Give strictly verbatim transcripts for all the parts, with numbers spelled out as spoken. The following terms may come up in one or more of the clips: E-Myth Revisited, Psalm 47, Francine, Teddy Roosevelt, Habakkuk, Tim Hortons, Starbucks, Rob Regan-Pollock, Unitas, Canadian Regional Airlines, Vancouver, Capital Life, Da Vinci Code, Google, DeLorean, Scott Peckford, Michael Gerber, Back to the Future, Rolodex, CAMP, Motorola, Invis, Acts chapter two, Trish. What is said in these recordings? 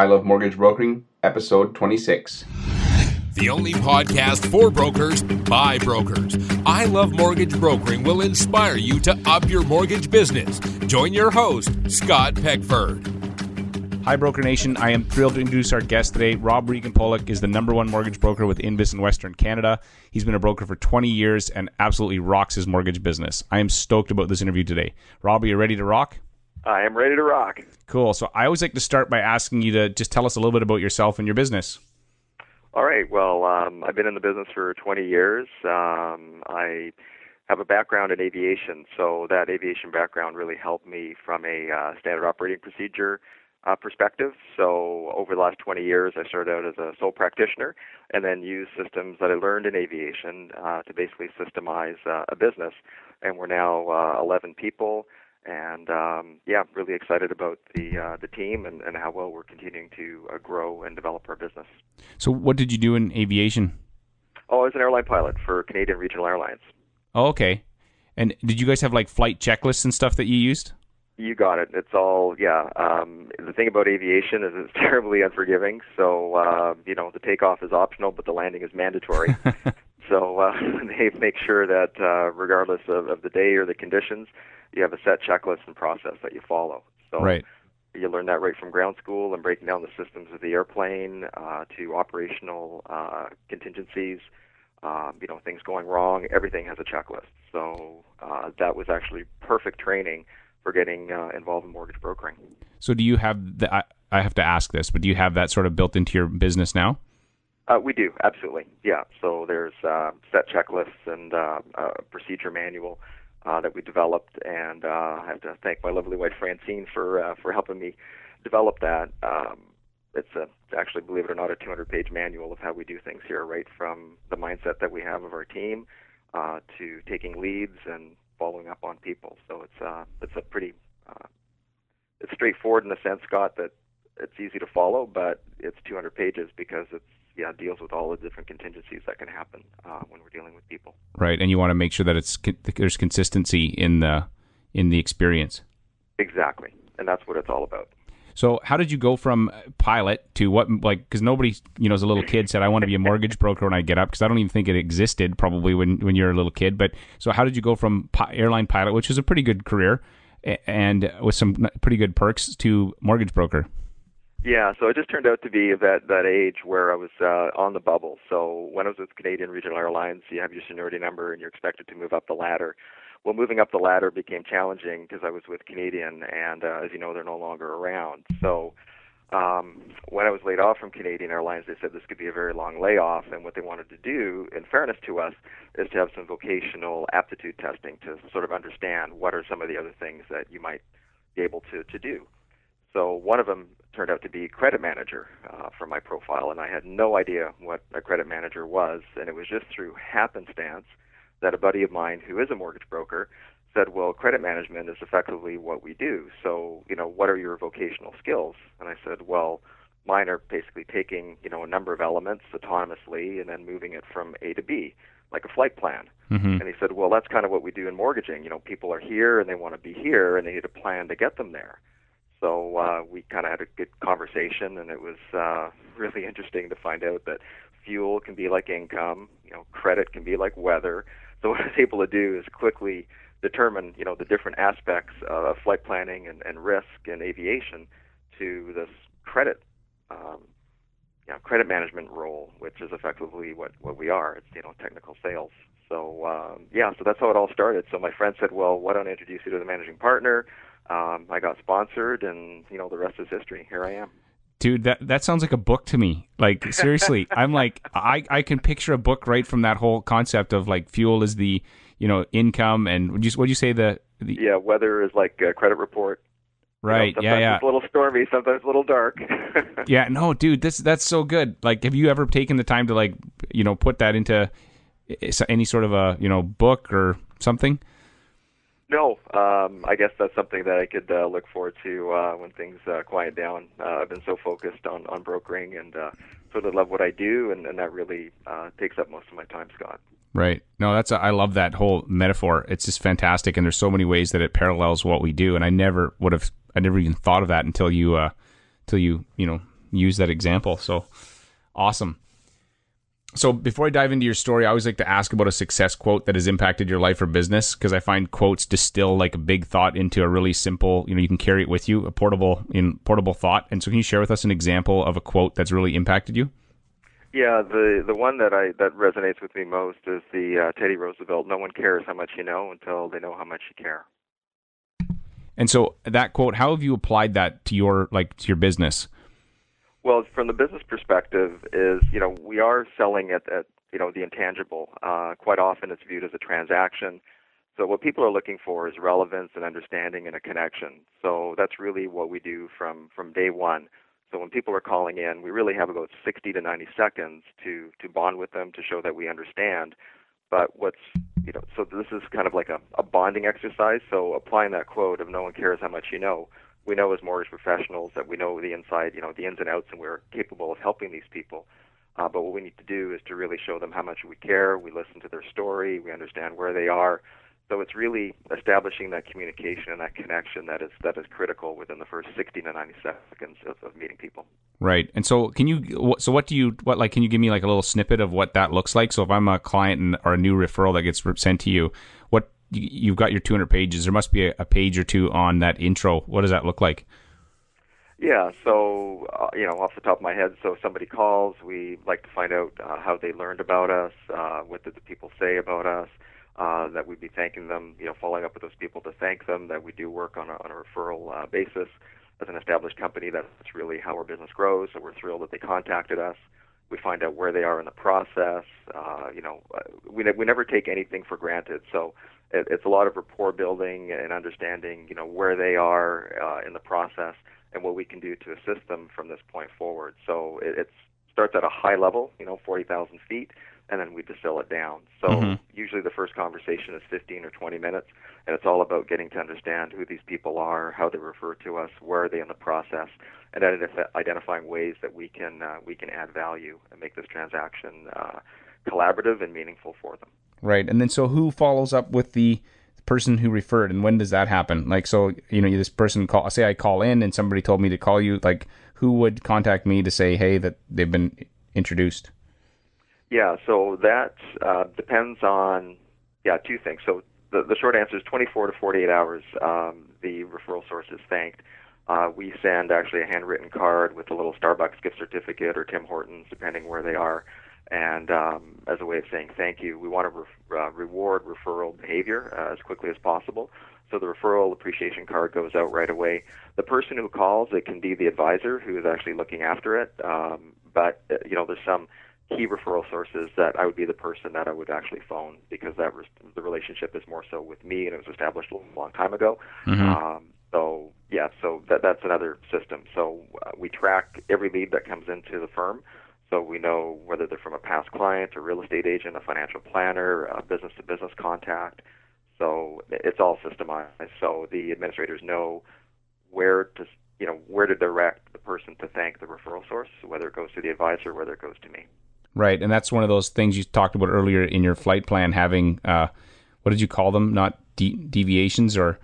I Love Mortgage Brokering, episode twenty-six. The only podcast for brokers by brokers. I Love Mortgage Brokering will inspire you to up your mortgage business. Join your host, Scott Peckford. Hi, Broker Nation. I am thrilled to introduce our guest today. Rob Regan-Pollock is the number one mortgage broker with Invis in Western Canada. He's been a broker for twenty years and absolutely rocks his mortgage business. I am stoked about this interview today. Rob, are you ready to rock? I am ready to rock. Cool. So I always like to start by asking you to just tell us a little bit about yourself and your business. All right. Well, um, I've been in the business for twenty years. Um, I have a background in aviation, so that aviation background really helped me from a uh, standard operating procedure Uh, perspective. So over the last twenty years, I started out as a sole practitioner and then used systems that I learned in aviation uh, to basically systemize uh, a business. And we're now uh, eleven people. And um, yeah, really excited about the uh, the team and, and how well we're continuing to uh, grow and develop our business. So what did you do in aviation? Oh, I was an airline pilot for Canadian Regional Airlines. Oh, okay. And did you guys have like flight checklists and stuff that you used? You got it. It's all, yeah. Um, the thing about aviation is it's terribly unforgiving. So, uh, you know, the takeoff is optional, but the landing is mandatory. so uh, they make sure that uh, regardless of, of the day or the conditions, you have a set checklist and process that you follow. So right. You learn that right from ground school and breaking down the systems of the airplane uh, to operational uh, contingencies. Um, you know, things going wrong, everything has a checklist. So uh, that was actually perfect training for getting uh, involved in mortgage brokering. So do you have, the, I, I have to ask this, but do you have that sort of built into your business now? Uh, we do, absolutely, yeah. So there's uh, set checklists and uh, a procedure manual uh, that we developed, and uh, I have to thank my lovely wife Francine for uh, for helping me develop that. Um, it's a, actually, believe it or not, a two hundred page manual of how we do things here, right from the mindset that we have of our team uh, to taking leads and following up on people. So it's uh, it's a pretty uh, it's straightforward in the sense, Scott, that it's easy to follow, but it's two hundred pages because it's yeah deals with all the different contingencies that can happen uh, when we're dealing with people. Right, and you want to make sure that it's con- there's consistency in the in the experience. Exactly, and that's what it's all about. So how did you go from pilot to what, like, because nobody, you know, as a little kid said, I want to be a mortgage broker when I get up, because I don't even think it existed probably when, when you were a little kid. But so how did you go from pi- airline pilot, which is a pretty good career and with some pretty good perks, to mortgage broker? Yeah, so it just turned out to be that, that age where I was uh, on the bubble. So when I was with Canadian Regional Airlines, you have your seniority number and you're expected to move up the ladder. Well, moving up the ladder became challenging because I was with Canadian, and uh, as you know, they're no longer around. So um, when I was laid off from Canadian Airlines, they said this could be a very long layoff, and what they wanted to do, in fairness to us, is to have some vocational aptitude testing to sort of understand what are some of the other things that you might be able to, to do. So one of them turned out to be credit manager uh, from my profile, and I had no idea what a credit manager was, and it was just through happenstance that a buddy of mine who is a mortgage broker said, well, credit management is effectively what we do. So, you know, what are your vocational skills? And I said, well, mine are basically taking, you know, a number of elements autonomously and then moving it from A to B, like a flight plan. Mm-hmm. And he said, well, that's kind of what we do in mortgaging. You know, people are here and they want to be here and they need a plan to get them there. So uh, we kind of had a good conversation, and it was uh, really interesting to find out that fuel can be like income, you know, credit can be like weather. So what I was able to do is quickly determine, you know, the different aspects of flight planning and, and risk and aviation to this credit, um, you know, credit management role, which is effectively what, what we are. It's, you know, technical sales. So, um, yeah, so that's how it all started. So my friend said, well, why don't I introduce you to the managing partner? Um, I got sponsored, and, you know, the rest is history. Here I am. Dude, that, that sounds like a book to me. Like, seriously, I'm like, I, I can picture a book right from that whole concept of, like, fuel is the, you know, income, and would you, what'd you say the, the... Yeah, weather is like a credit report. Right, you know, yeah, yeah. It's a little stormy, sometimes a little dark. Yeah, no, dude, this that's so good. Like, have you ever taken the time to, like, you know, put that into any sort of a, you know, book or something? No, um, I guess that's something that I could uh, look forward to uh, when things uh, quiet down. Uh, I've been so focused on, on brokering and uh, sort of love what I do, and, and that really uh, takes up most of my time, Scott. Right. No, that's a, I love that whole metaphor. It's just fantastic, and there's so many ways that it parallels what we do, and I never would have, I never even thought of that until you, uh, until you, you know, use that example. So awesome. So before I dive into your story, I always like to ask about a success quote that has impacted your life or business, because I find quotes distill like a big thought into a really simple, you know, you can carry it with you, a portable in portable thought. And so can you share with us an example of a quote that's really impacted you? Yeah, the the one that I that resonates with me most is the uh, Teddy Roosevelt, no one cares how much you know until they know how much you care. And so that quote, how have you applied that to your like to your business? Well, from the business perspective is, you know, we are selling at, at you know, the intangible. Uh, quite often it's viewed as a transaction. So what people are looking for is relevance and understanding and a connection. So that's really what we do from, from day one. So when people are calling in, we really have about sixty to ninety seconds to, to bond with them, to show that we understand. But what's, you know, so this is kind of like a, a bonding exercise. So applying that quote of no one cares how much you know, we know as mortgage professionals that we know the inside, you know, the ins and outs, and we're capable of helping these people. Uh, but what we need to do is to really show them how much we care. We listen to their story. We understand where they are. So it's really establishing that communication and that connection that is that is critical within the first sixty to ninety seconds of, of meeting people. Right. And so can you? So what do you? What like? Can you give me like a little snippet of what that looks like? So if I'm a client and, or a new referral that gets sent to you, what? You've got your two hundred pages. There must be a page or two on that intro. What does that look like? Yeah, so, uh, you know, off the top of my head, so somebody calls, we like to find out uh, how they learned about us, uh, what did the people say about us, uh, that we'd be thanking them, you know, following up with those people to thank them, that we do work on a, on a referral uh, basis. As an established company, that's really how our business grows, so we're thrilled that they contacted us. We find out where they are in the process. Uh, you know, we ne- we never take anything for granted. So it, it's a lot of rapport building and understanding, you know, where they are uh, in the process and what we can do to assist them from this point forward. So it it's, starts at a high level, you know, forty thousand feet, and then we distill it down. So mm-hmm. usually the first conversation is fifteen or twenty minutes, and it's all about getting to understand who these people are, how they refer to us, where are they in the process, and identif- identifying ways that we can uh, we can add value and make this transaction uh, collaborative and meaningful for them. Right, and then so who follows up with the person who referred, and when does that happen? Like, so, you know, this person call, say I call in and somebody told me to call you, like, who would contact me to say, hey, that they've been introduced? Yeah, so that uh, depends on, yeah, two things. So the, the short answer is twenty-four to forty-eight hours, um, the referral source is thanked. Uh, we send actually a handwritten card with a little Starbucks gift certificate or Tim Hortons, depending where they are, and um, as a way of saying thank you. We want to re- uh, reward referral behavior uh, as quickly as possible. So the referral appreciation card goes out right away. The person who calls, it can be the advisor who is actually looking after it, um, but, you know, there's some key referral sources that I would be the person that I would actually phone, because that re- the relationship is more so with me, and it was established a long time ago. Mm-hmm. Um, so yeah, so that that's another system. So uh, we track every lead that comes into the firm, so we know whether they're from a past client, a real estate agent, a financial planner, a business-to-business contact. So it's all systemized. So the administrators know where to, you know, where to direct the person to thank the referral source, whether it goes to the advisor, whether it goes to me. Right, and that's one of those things you talked about earlier in your flight plan, having, uh, what did you call them? Not de- deviations or?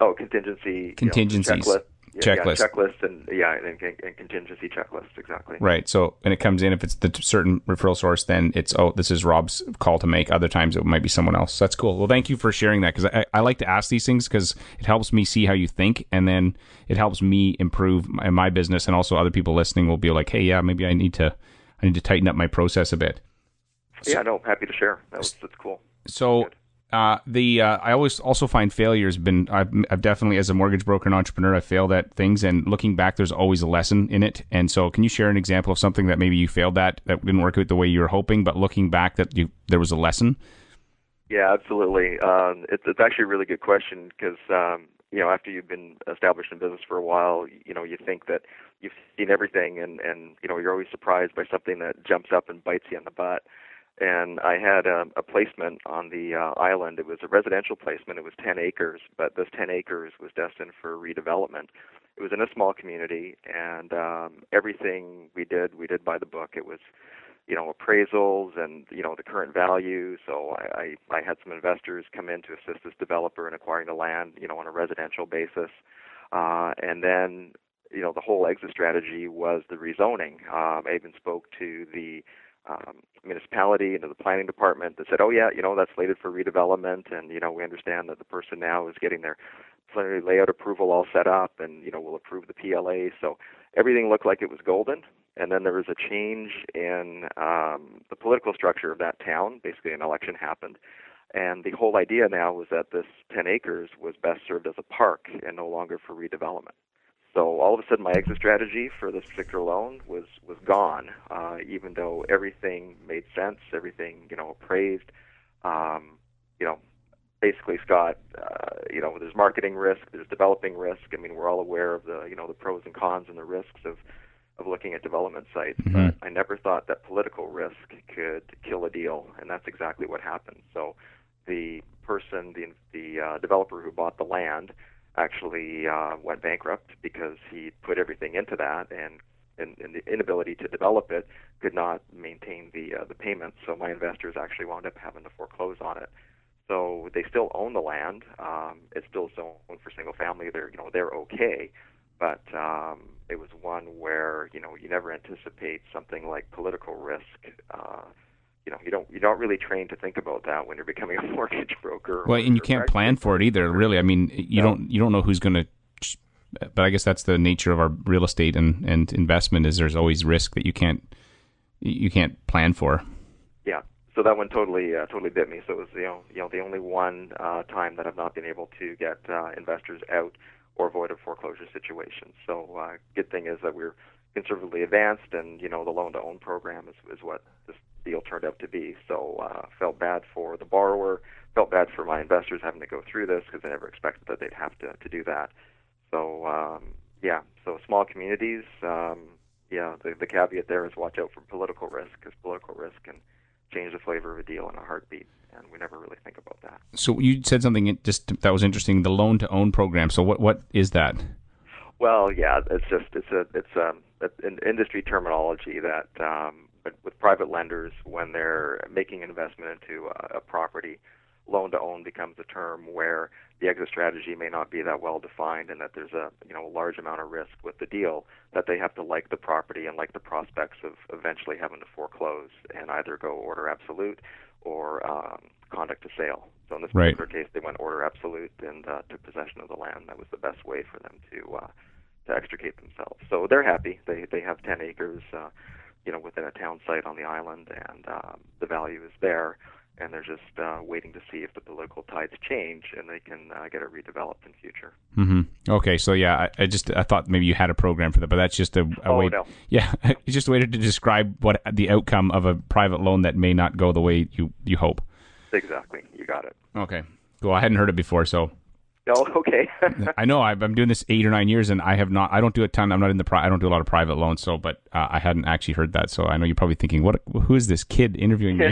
Oh, contingency. Contingencies. You know, checklist. Checklist. Yeah, checklists and, yeah, and, and contingency checklists, exactly. Right, so, and it comes in, if it's the certain referral source, then it's, oh, this is Rob's call to make. Other times it might be someone else. That's cool. Well, thank you for sharing that, because I, I like to ask these things because it helps me see how you think, and then it helps me improve my, my business, and also other people listening will be like, hey, yeah, maybe I need to I need to tighten up my process a bit. So, yeah, no, happy to share. That was, that's cool. So uh, the uh, I always also find failure has been, I've, I've definitely, as a mortgage broker and entrepreneur, I've failed at things. And looking back, there's always a lesson in it. And so can you share an example of something that maybe you failed at, that didn't work out the way you were hoping, but looking back that you, there was a lesson? Yeah, absolutely. Um, it's, it's actually a really good question, because um, you know, after you've been established in business for a while, you know, you think that you've seen everything, and, and you know, you're always surprised by something that jumps up and bites you in the butt. And I had a, a placement on the uh, island. It was a residential placement. It was ten acres, but this ten acres was destined for redevelopment. It was in a small community, and um, everything we did, we did by the book. It was, you know, appraisals and, you know, the current value. So I, I, I had some investors come in to assist this developer in acquiring the land, you know, on a residential basis. Uh, and then you know, the whole exit strategy was the rezoning. Um, I even spoke to the um, municipality and to the planning department that said, oh, yeah, you know, that's slated for redevelopment. And, you know, we understand that the person now is getting their preliminary layout approval all set up and, you know, we'll approve the P L A. So everything looked like it was golden. And then there was a change in um, the political structure of that town. Basically, an election happened. And the whole idea now was that this ten acres was best served as a park and no longer for redevelopment. So all of a sudden, my exit strategy for this particular loan was was gone, uh, even though everything made sense, everything, you know, appraised. Um, you know, basically, Scott, uh, you know, there's marketing risk, there's developing risk. I mean, we're all aware of the, you know, the pros and cons and the risks of of looking at development sites, mm-hmm. but I never thought that political risk could kill a deal, and that's exactly what happened. So the person, the the uh, developer who bought the land, actually uh, went bankrupt because he put everything into that, and, and, and the inability to develop it could not maintain the uh, the payments. So my investors actually wound up having to foreclose on it. So they still own the land. Um, it's still zoned for single family. They're you know they're okay, but um, it was one where you know you never anticipate something like political risk. Uh, you know you don't you don't really train to think about that when you're becoming a mortgage broker. Well, and you can't plan for it either, really. I mean, you don't you don't know who's going to, but I guess that's the nature of our real estate and, and investment is there's always risk that you can't you can't plan for. Yeah. So that one totally uh, totally bit me. So it was you know, you know the only one uh, time that I've not been able to get uh, investors out or avoid a foreclosure situation. So uh, good thing is that we're conservatively advanced, and you know the loan to own program is, is what this deal turned out to be. So uh, felt bad for the borrower, felt bad for my investors having to go through this because I never expected that they'd have to, to do that. So um, yeah, so small communities, um, yeah, the, the caveat there is watch out for political risk, because political risk can change the flavor of a deal in a heartbeat, and we never really think about that. So you said something just that was interesting, the loan to own program. So what what is that? Well, yeah, it's just it's a it's a, an industry terminology that um, with private lenders, when they're making investment into a, a property, loan to own becomes a term where the exit strategy may not be that well defined, and that there's a you know a large amount of risk with the deal that they have to like the property and like the prospects of eventually having to foreclose and either go order absolute or um, conduct to sale. So in this right. particular case, they went order absolute and uh, took possession of the land. That was the best way for them to uh, to extricate themselves. So they're happy. They they have ten acres, uh, you know, within a town site on the island, and um, the value is there. And they're just uh, waiting to see if the political tides change and they can uh, get it redeveloped in future. Mm-hmm. Okay, so yeah, I, I just I thought maybe you had a program for that, but that's just a, a oh, way. No. Yeah, it's just a way to describe what the outcome of a private loan that may not go the way you, you hope. Exactly, you got it. Okay, cool. I hadn't heard it before, so. Oh, okay. I know I've, I'm doing this eight or nine years, and I have not. I don't do a ton. I'm not in the. Pri- I don't do a lot of private loans, so. But uh, I hadn't actually heard that, so I know you're probably thinking, "What? Who is this kid interviewing me?"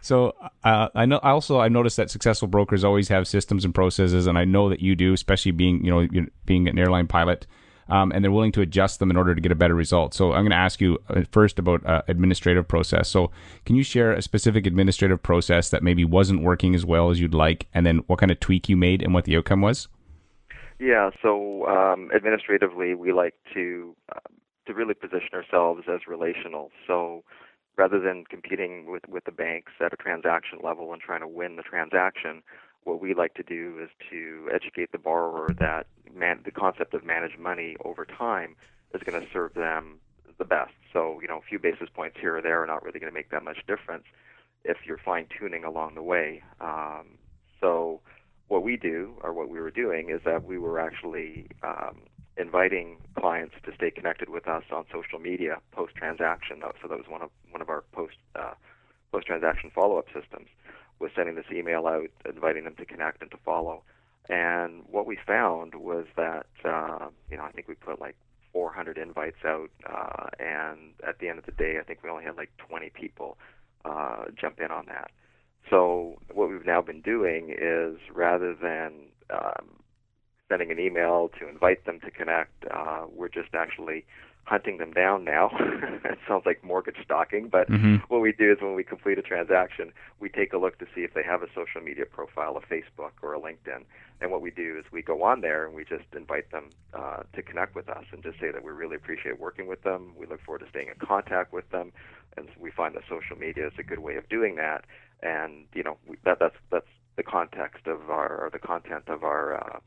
So uh, I know. I also I noticed that successful brokers always have systems and processes, and I know that you do, especially being you know being an airline pilot, um, and they're willing to adjust them in order to get a better result. So I'm going to ask you first about uh, administrative process. So can you share a specific administrative process that maybe wasn't working as well as you'd like, and then what kind of tweak you made and what the outcome was? Yeah. So um, administratively, we like to uh, to really position ourselves as relational. So rather than competing with, with the banks at a transaction level and trying to win the transaction, what we like to do is to educate the borrower that man, the concept of managed money over time is going to serve them the best. So, you know, a few basis points here or there are not really going to make that much difference if you're fine-tuning along the way. Um, so what we do, or what we were doing, is that we were actually um, inviting clients to stay connected with us on social media post-transaction. So that was one of one of our post, uh, post-transaction follow-up systems, was sending this email out, inviting them to connect and to follow. And what we found was that, uh, you know, I think we put like four hundred invites out, uh, and at the end of the day, I think we only had like twenty people uh, jump in on that. So what we've now been doing is rather than um, sending an email to invite them to connect. Uh, we're just actually hunting them down now. It sounds like mortgage stalking, but mm-hmm. what we do is when we complete a transaction, we take a look to see if they have a social media profile, a Facebook or a LinkedIn. And what we do is we go on there and we just invite them uh, to connect with us and just say that we really appreciate working with them. We look forward to staying in contact with them. And we find that social media is a good way of doing that. And, you know, we, that, that's that's the context of our, or the content of our uh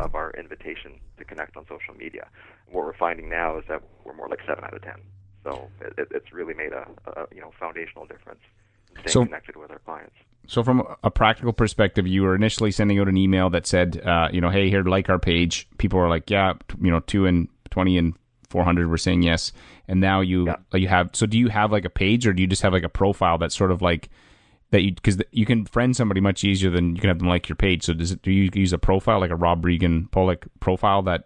of our invitation to connect on social media. What we're finding now is that we're more like seven out of ten. So it, it's really made a, a you know foundational difference in staying so, connected with our clients. So from a practical perspective, you were initially sending out an email that said, uh, you know, hey, here, like our page. People are like, yeah, you know, two and twenty and four hundred were saying yes. And now you yeah. you have. So do you have like a page, or do you just have like a profile that's sort of like that you, because you can friend somebody much easier than you can have them like your page. So does it, do you use a profile like a Rob Regan-Pollock profile that,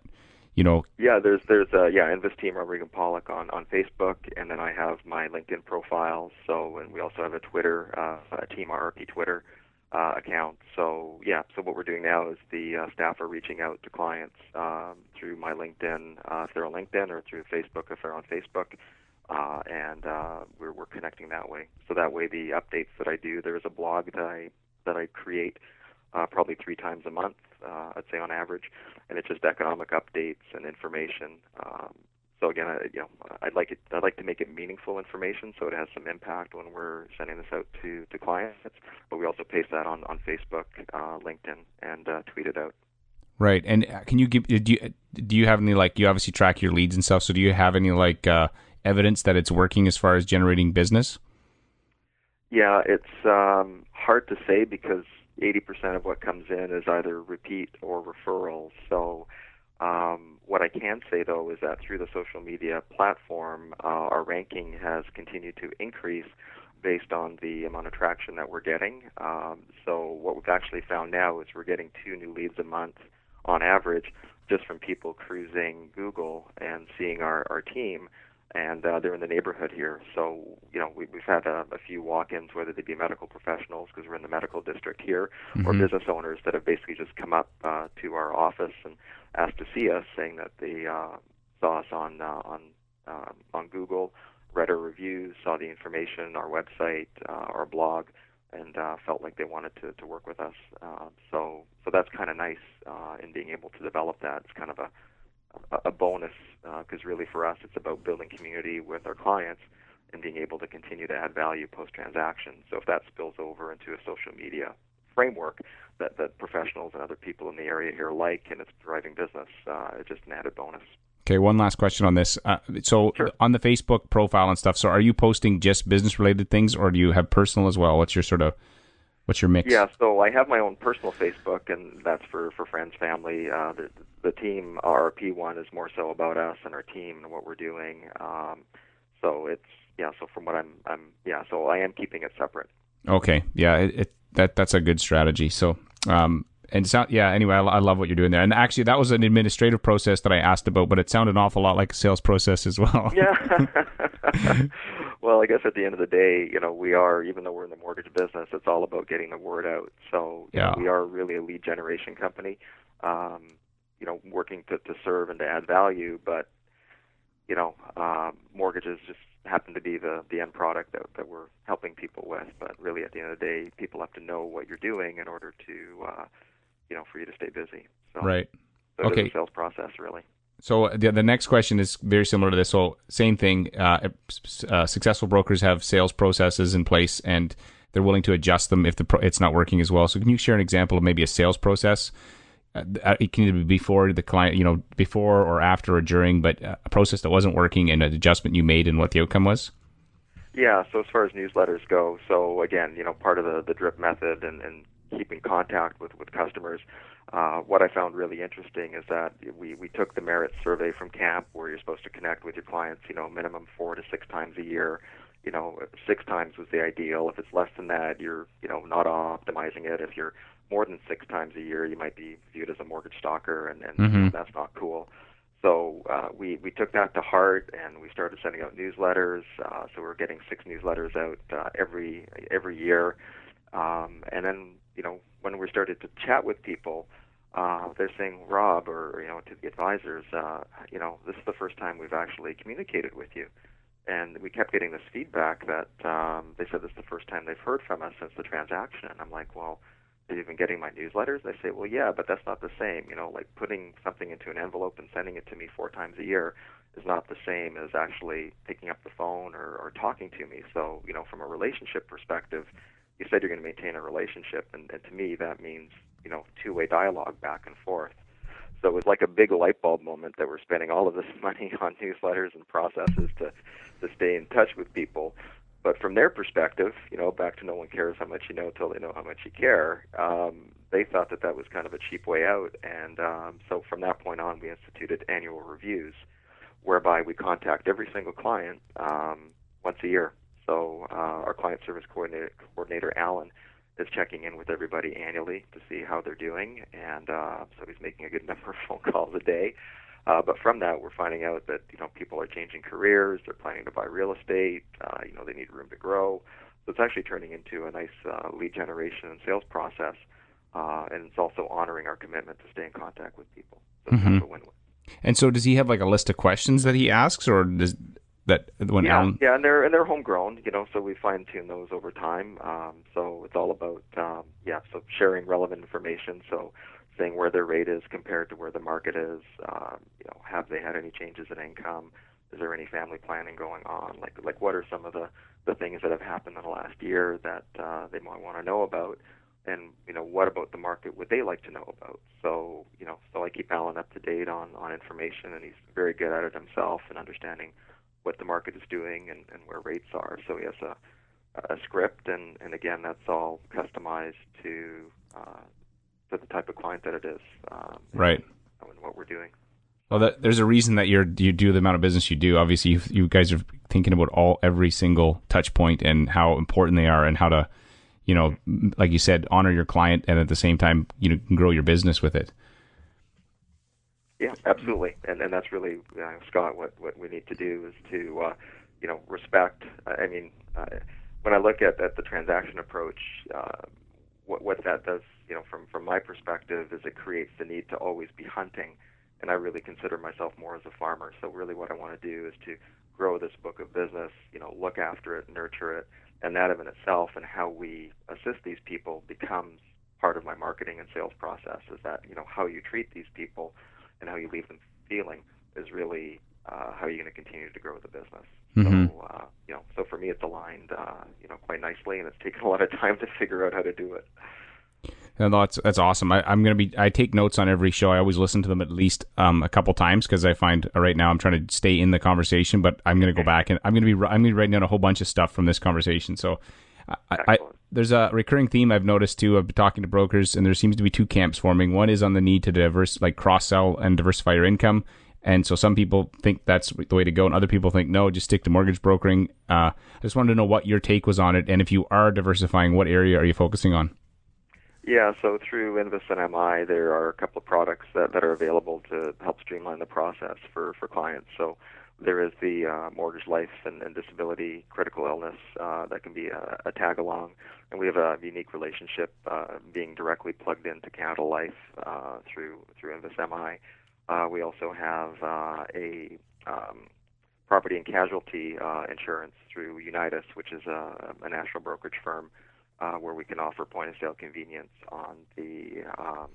you know? Yeah, there's there's a yeah Invis team Rob Regan-Pollock on on Facebook, and then I have my LinkedIn profile. So and we also have a Twitter uh, a team R R P Twitter uh, account. So yeah, so what we're doing now is the uh, staff are reaching out to clients um, through my LinkedIn uh, if they're on LinkedIn, or through Facebook if they're on Facebook. Uh, and uh, we're, we're connecting that way. So that way, the updates that I do, there is a blog that I that I create uh, probably three times a month, uh, I'd say on average, and it's just economic updates and information. Um, so again, I, you know, I'd like it. I'd like to make it meaningful information, so it has some impact when we're sending this out to, to clients. But we also paste that on on Facebook, uh, LinkedIn, and uh, tweet it out. Right. And can you give? Do you do you have any like? You obviously track your leads and stuff. So do you have any like? Uh, evidence that it's working as far as generating business? Yeah, it's um, hard to say because eighty percent of what comes in is either repeat or referrals. So um, what I can say, though, is that through the social media platform, uh, our ranking has continued to increase based on the amount of traction that we're getting. Um, so what we've actually found now is we're getting two new leads a month on average just from people cruising Google and seeing our, our team. And uh, they're in the neighborhood here. So, you know, we, we've had a, a few walk-ins, whether they be medical professionals, because we're in the medical district here, mm-hmm. or business owners that have basically just come up uh, to our office and asked to see us, saying that they uh, saw us on uh, on uh, on Google, read our reviews, saw the information, our website, uh, our blog, and uh, felt like they wanted to, to work with us. Uh, so, so that's kind of nice uh, in being able to develop that. It's kind of a a bonus because uh, really for us it's about building community with our clients and being able to continue to add value post-transaction. So if that spills over into a social media framework that, that professionals and other people in the area here like, and it's driving business, uh, it's just an added bonus. Okay, one last question on this. Uh, so sure. On the Facebook profile and stuff, so are you posting just business-related things, or do you have personal as well? What's your sort of What's your mix? Yeah, so I have my own personal Facebook, and that's for, for friends, family. Uh, the, the team R R P one is more so about us and our team and what we're doing. Um, so it's yeah. So from what I'm, I'm yeah. So I am keeping it separate. Okay, yeah, it, it, that that's a good strategy. So um, and so, yeah. Anyway, I, I love what you're doing there. And actually, that was an administrative process that I asked about, but it sounded an awful lot like a sales process as well. Yeah. Well, I guess at the end of the day, you know, we are, even though we're in the mortgage business, it's all about getting the word out. So yeah. you know, we are really a lead generation company, um, you know, working to, to serve and to add value. But, you know, uh, mortgages just happen to be the, the end product that, that we're helping people with. But really at the end of the day, people have to know what you're doing in order to, uh, you know, for you to stay busy. So, right. So okay. It's a sales process, really. So the the next question is very similar to this. So same thing. Uh, uh, successful brokers have sales processes in place, and they're willing to adjust them if the pro- it's not working as well. So can you share an example of maybe a sales process? Uh, it can either be before the client, you know, before or after or during, but a process that wasn't working and an adjustment you made and what the outcome was. Yeah. So as far as newsletters go, so again, you know, part of the, the drip method and, and keeping contact with, with customers. Uh, what I found really interesting is that we, we took the merit survey from CAMP, where you're supposed to connect with your clients, you know, minimum four to six times a year. You know, six times was the ideal. If it's less than that, you're, you know, not optimizing it. If you're more than six times a year, you might be viewed as a mortgage stalker, and, and mm-hmm. that's not cool. So uh, we, we took that to heart, and we started sending out newsletters. Uh, so we're getting six newsletters out uh, every every year. Um, and then, you know, when we started to chat with people, uh, they're saying, Rob, or, you know, to the advisors, uh, you know, this is the first time we've actually communicated with you. And we kept getting this feedback that um, they said this is the first time they've heard from us since the transaction. And I'm like, well, they've been getting my newsletters? They say, well, yeah, but that's not the same. You know, like putting something into an envelope and sending it to me four times a year is not the same as actually picking up the phone or, or talking to me. So, you know, from a relationship perspective, you said you're going to maintain a relationship. And, and to me, that means, you know, two-way dialogue back and forth. So it was like a big light bulb moment that we're spending all of this money on newsletters and processes to, to stay in touch with people. But from their perspective, you know, back to no one cares how much you know till they know how much you care, um, they thought that that was kind of a cheap way out. And um, so from that point on, we instituted annual reviews, whereby we contact every single client um, once a year. So uh, our client service coordinator, coordinator, Alan, is checking in with everybody annually to see how they're doing. And uh, so he's making a good number of phone calls a day. Uh, but from that, we're finding out that, you know, people are changing careers, they're planning to buy real estate, uh, you know, they need room to grow. So it's actually turning into a nice uh, lead generation and sales process, uh, and it's also honoring our commitment to stay in contact with people. So it's kind of a win-win. And so, does he have like a list of questions that he asks, or does that when yeah, Alan? Yeah, and they're and they're homegrown, you know. So we fine tune those over time. Um, so it's all about um, yeah, so sharing relevant information. So saying where their rate is compared to where the market is. Um, you know, have they had any changes in income? Is there any family planning going on? Like like what are some of the the things that have happened in the last year that uh, they might want to know about? And, you know, what about the market would they like to know about? So, you know, so I keep Alan up to date on, on information, and he's very good at it himself and understanding what the market is doing and, and where rates are. So he has a a script, and, and again, that's all customized to uh, to the type of client that it is. Um, right. And, and what we're doing. Well, that, there's a reason that you're, you do the amount of business you do. Obviously, you, you guys are thinking about all every single touch point and how important they are and how to, you know, like you said, honor your client and at the same time, you know, grow your business with it. Yeah, absolutely. And and that's really, uh, Scott, what, what we need to do is to, uh, you know, respect. I mean, uh, when I look at, at the transaction approach, uh, what, what that does, you know, from, from my perspective is it creates the need to always be hunting. And I really consider myself more as a farmer. So really what I want to do is to grow this book of business, you know, look after it, nurture it. And that in itself and how we assist these people becomes part of my marketing and sales process, is that, you know, how you treat these people and how you leave them feeling is really uh, how you're going to continue to grow the business. Mm-hmm. So, uh, you know, so for me, it's aligned, uh, you know, quite nicely, and it's taken a lot of time to figure out how to do it. And that's, that's awesome. I, I'm going to be, I take notes on every show. I always listen to them at least um, a couple times because I find right now I'm trying to stay in the conversation, but I'm going to go back and I'm going to be, I'm going to be writing down a whole bunch of stuff from this conversation. So I, I, there's a recurring theme I've noticed too. I've been talking to brokers and there seems to be two camps forming. One is on the need to diverse, like cross sell and diversify your income. And so some people think that's the way to go, and other people think, no, just stick to mortgage brokering. Uh, I just wanted to know what your take was on it. And if you are diversifying, what area are you focusing on? Yeah, so through Invis and M I, there are a couple of products that, that are available to help streamline the process for, for clients. So there is the uh, mortgage life and, and disability critical illness uh, that can be a, a tag-along. And we have a unique relationship uh, being directly plugged into Capital Life uh, through through Invis M I. Uh, we also have uh, a um, property and casualty uh, insurance through Unitas, which is a, a national brokerage firm. Uh, where we can offer point-of-sale convenience on the um,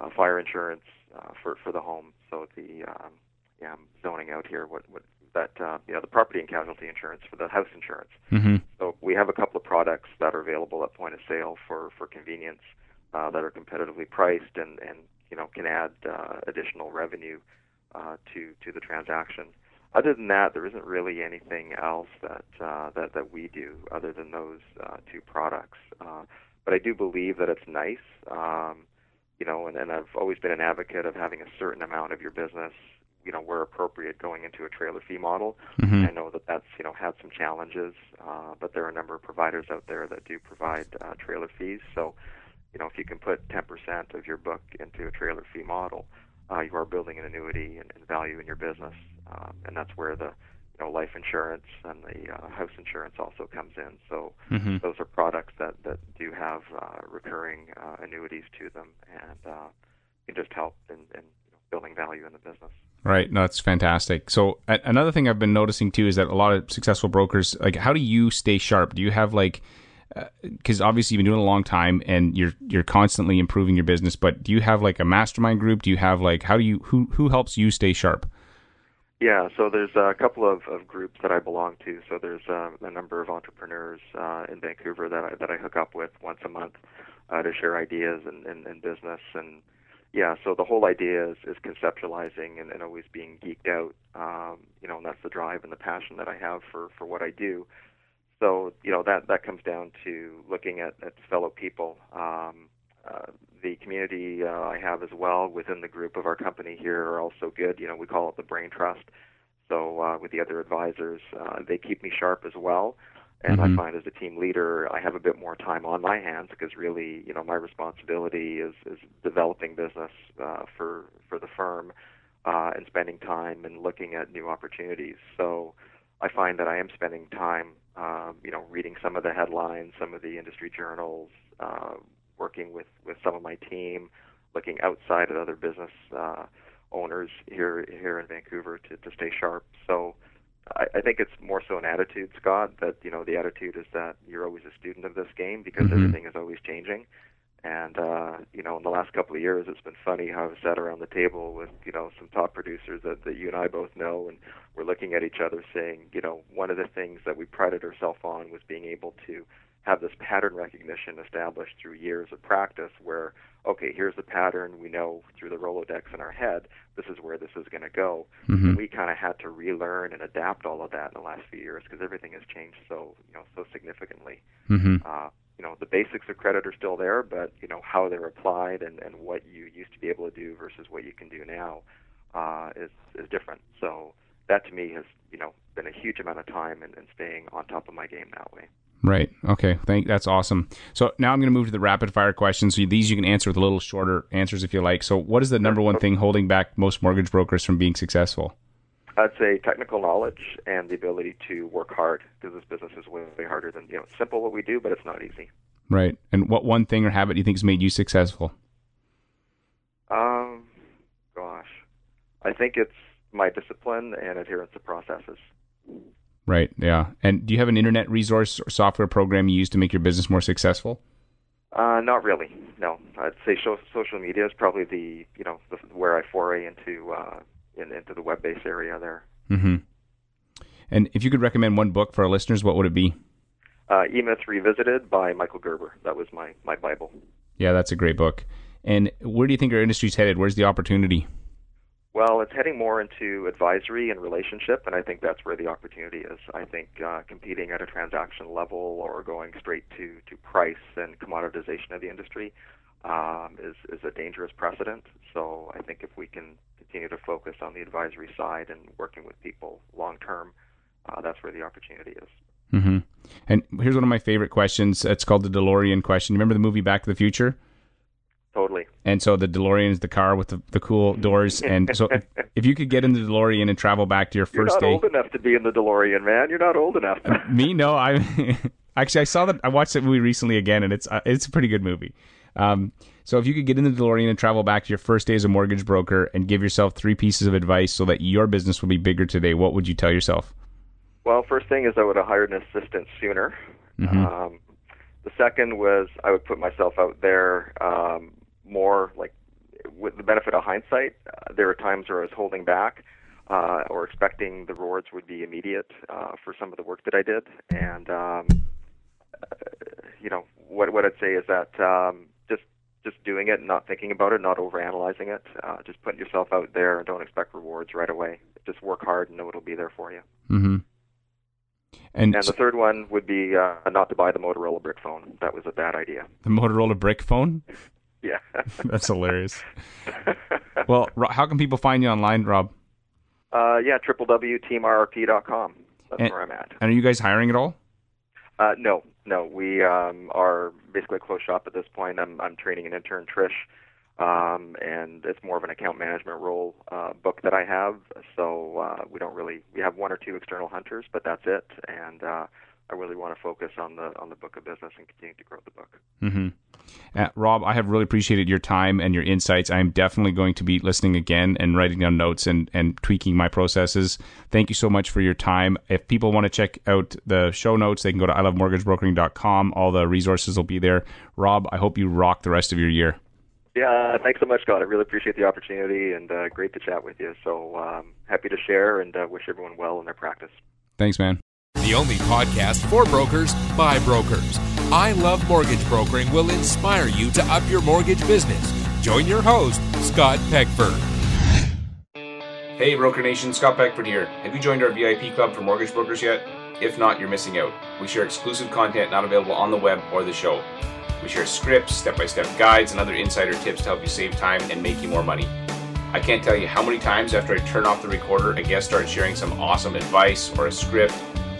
uh, fire insurance uh, for for the home. So the um, yeah, I'm zoning out here. What what that uh, you know the property and casualty insurance for the house insurance. Mm-hmm. So we have a couple of products that are available at point-of-sale for for convenience uh, that are competitively priced and, and you know can add uh, additional revenue uh, to to the transaction. Other than that, there isn't really anything else that uh, that, that we do other than those uh, two products. Uh, but I do believe that it's nice, um, you know, and, and I've always been an advocate of having a certain amount of your business, you know, where appropriate, going into a trailer fee model. Mm-hmm. I know that that's, you know, had some challenges, uh, but there are a number of providers out there that do provide uh, trailer fees. So, you know, if you can put ten percent of your book into a trailer fee model, Uh, you are building an annuity and, and value in your business, um, and that's where the you know, life insurance and the uh, house insurance also comes in. So mm-hmm. those are products that, that do have uh, recurring uh, annuities to them, and uh, it just helped in, in you know, building value in the business. Right. No, that's fantastic. So a- another thing I've been noticing too is that a lot of successful brokers, like, how do you stay sharp? Do you have like, because uh, obviously you've been doing it a long time and you're you're constantly improving your business, but do you have like a mastermind group? Do you have like, how do you, who who helps you stay sharp? Yeah, so there's a couple of, of groups that I belong to. So there's uh, a number of entrepreneurs uh, in Vancouver that I, that I hook up with once a month uh, to share ideas and, and, and business. And yeah, so the whole idea is, is conceptualizing and, and always being geeked out, um, you know, and that's the drive and the passion that I have for, for what I do. So, you know, that, that comes down to looking at, at fellow people. Um, uh, the community uh, I have as well within the group of our company here are also good. You know, we call it the Brain Trust. So uh, with the other advisors, uh, they keep me sharp as well. And mm-hmm. I find as a team leader, I have a bit more time on my hands because really, you know, my responsibility is, is developing business uh, for, for the firm uh, and spending time and looking at new opportunities. So I find that I am spending time, um, you know, reading some of the headlines, some of the industry journals, uh, working with, with some of my team, looking outside at other business uh, owners here here in Vancouver to, to stay sharp. So I, I think it's more so an attitude, Scott, that, you know, the attitude is that you're always a student of this game because mm-hmm. everything is always changing. And, uh, you know, in the last couple of years, it's been funny how I've sat around the table with, you know, some top producers that, that you and I both know, and we're looking at each other saying, you know, one of the things that we prided ourselves on was being able to have this pattern recognition established through years of practice where, okay, here's the pattern we know through the Rolodex in our head, this is where this is going to go. Mm-hmm. We kind of had to relearn and adapt all of that in the last few years because everything has changed so, you know, so significantly. Mm-hmm. Uh, you know, the basics of credit are still there, but, you know, how they're applied and, and what you used to be able to do versus what you can do now uh, is, is different. So that to me has, you know, been a huge amount of time and, and staying on top of my game that way. Right. Okay. Thank. That's awesome. So now I'm going to move to the rapid fire questions. So these you can answer with a little shorter answers if you like. So what is the number one thing holding back most mortgage brokers from being successful? I'd say technical knowledge and the ability to work hard because this business is way, way harder than, you know, it's simple what we do, but it's not easy. Right. And what one thing or habit do you think has made you successful? Um, gosh, I think it's my discipline and adherence to processes. Right. Yeah. And do you have an internet resource or software program you use to make your business more successful? Uh, not really. No. I'd say social media is probably the you know the, where I foray into uh, in, into the web-based area there. Mm-hmm. And if you could recommend one book for our listeners, what would it be? Uh, E-Myth Revisited by Michael Gerber. That was my my Bible. Yeah, that's a great book. And where do you think our industry's headed? Where's the opportunity? Well, it's heading more into advisory and relationship, and I think that's where the opportunity is. I think uh, competing at a transaction level or going straight to, to price and commoditization of the industry um, is, is a dangerous precedent. So I think if we can continue to focus on the advisory side and working with people long-term, uh, that's where the opportunity is. Mm-hmm. And here's one of my favorite questions. It's called the DeLorean question. Remember the movie Back to the Future? Totally. And so the DeLorean is the car with the, the cool doors. And so if, if you could get in the DeLorean and travel back to your first day. You're not old enough to be in the DeLorean, man. You're not old enough. Me? No. I Actually, I saw that. I watched that movie recently again, and it's uh, it's a pretty good movie. Um, so if you could get in the DeLorean and travel back to your first day as a mortgage broker and give yourself three pieces of advice so that your business would be bigger today, what would you tell yourself? Well, first thing is I would have hired an assistant sooner. Mm-hmm. Um, the second was I would put myself out there um, more, like with the benefit of hindsight. Uh, there were times where I was holding back uh, or expecting the rewards would be immediate uh, for some of the work that I did. And, um, you know, what what I'd say is that um, just just doing it and not thinking about it, not overanalyzing it, uh, just putting yourself out there and don't expect rewards right away. Just work hard and know it'll be there for you. Mm-hmm. And, and the third one would be uh, not to buy the Motorola brick phone. That was a bad idea. The Motorola brick phone? Yeah. That's hilarious. Well, how can people find you online, Rob? Uh, yeah, w w w dot team r r p dot com. That's and, where I'm at. And are you guys hiring at all? Uh, no, no. We um, are basically a closed shop at this point. I'm, I'm training an intern, Trish, um, and it's more of an account management role uh, book that I have. So uh, we don't really we have one or two external hunters, but that's it. And uh, I really want to focus on the on the book of business and continue to grow the book. Mm-hmm. Uh, Rob, I have really appreciated your time and your insights. I am definitely going to be listening again and writing down notes and, and tweaking my processes. Thank you so much for your time. If people want to check out the show notes, they can go to I love mortgage brokering dot com. All the resources will be there. Rob, I hope you rock the rest of your year. Yeah, thanks so much, Scott. I really appreciate the opportunity and uh, great to chat with you. So um, happy to share and uh, wish everyone well in their practice. Thanks, man. The only podcast for brokers by brokers. I Love Mortgage Brokering will inspire you to up your mortgage business. Join your host, Scott Peckford. Hey, Broker Nation, Scott Peckford here. Have you joined our V I P club for mortgage brokers yet? If not, you're missing out. We share exclusive content not available on the web or the show. We share scripts, step-by-step guides, and other insider tips to help you save time and make you more money. I can't tell you how many times after I turn off the recorder, a guest starts sharing some awesome advice or a script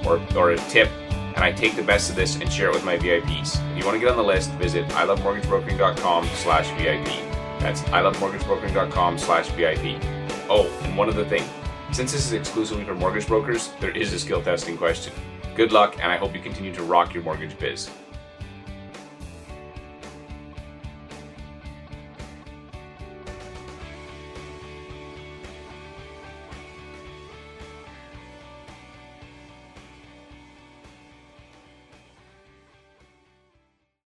or, or a tip, and I take the best of this and share it with my V I Ps. If you want to get on the list, visit I love mortgage brokering dot com slash V I P. That's I love mortgage brokering dot com slash V I P. Oh, and one other thing. Since this is exclusively for mortgage brokers, there is a skill testing question. Good luck, and I hope you continue to rock your mortgage biz.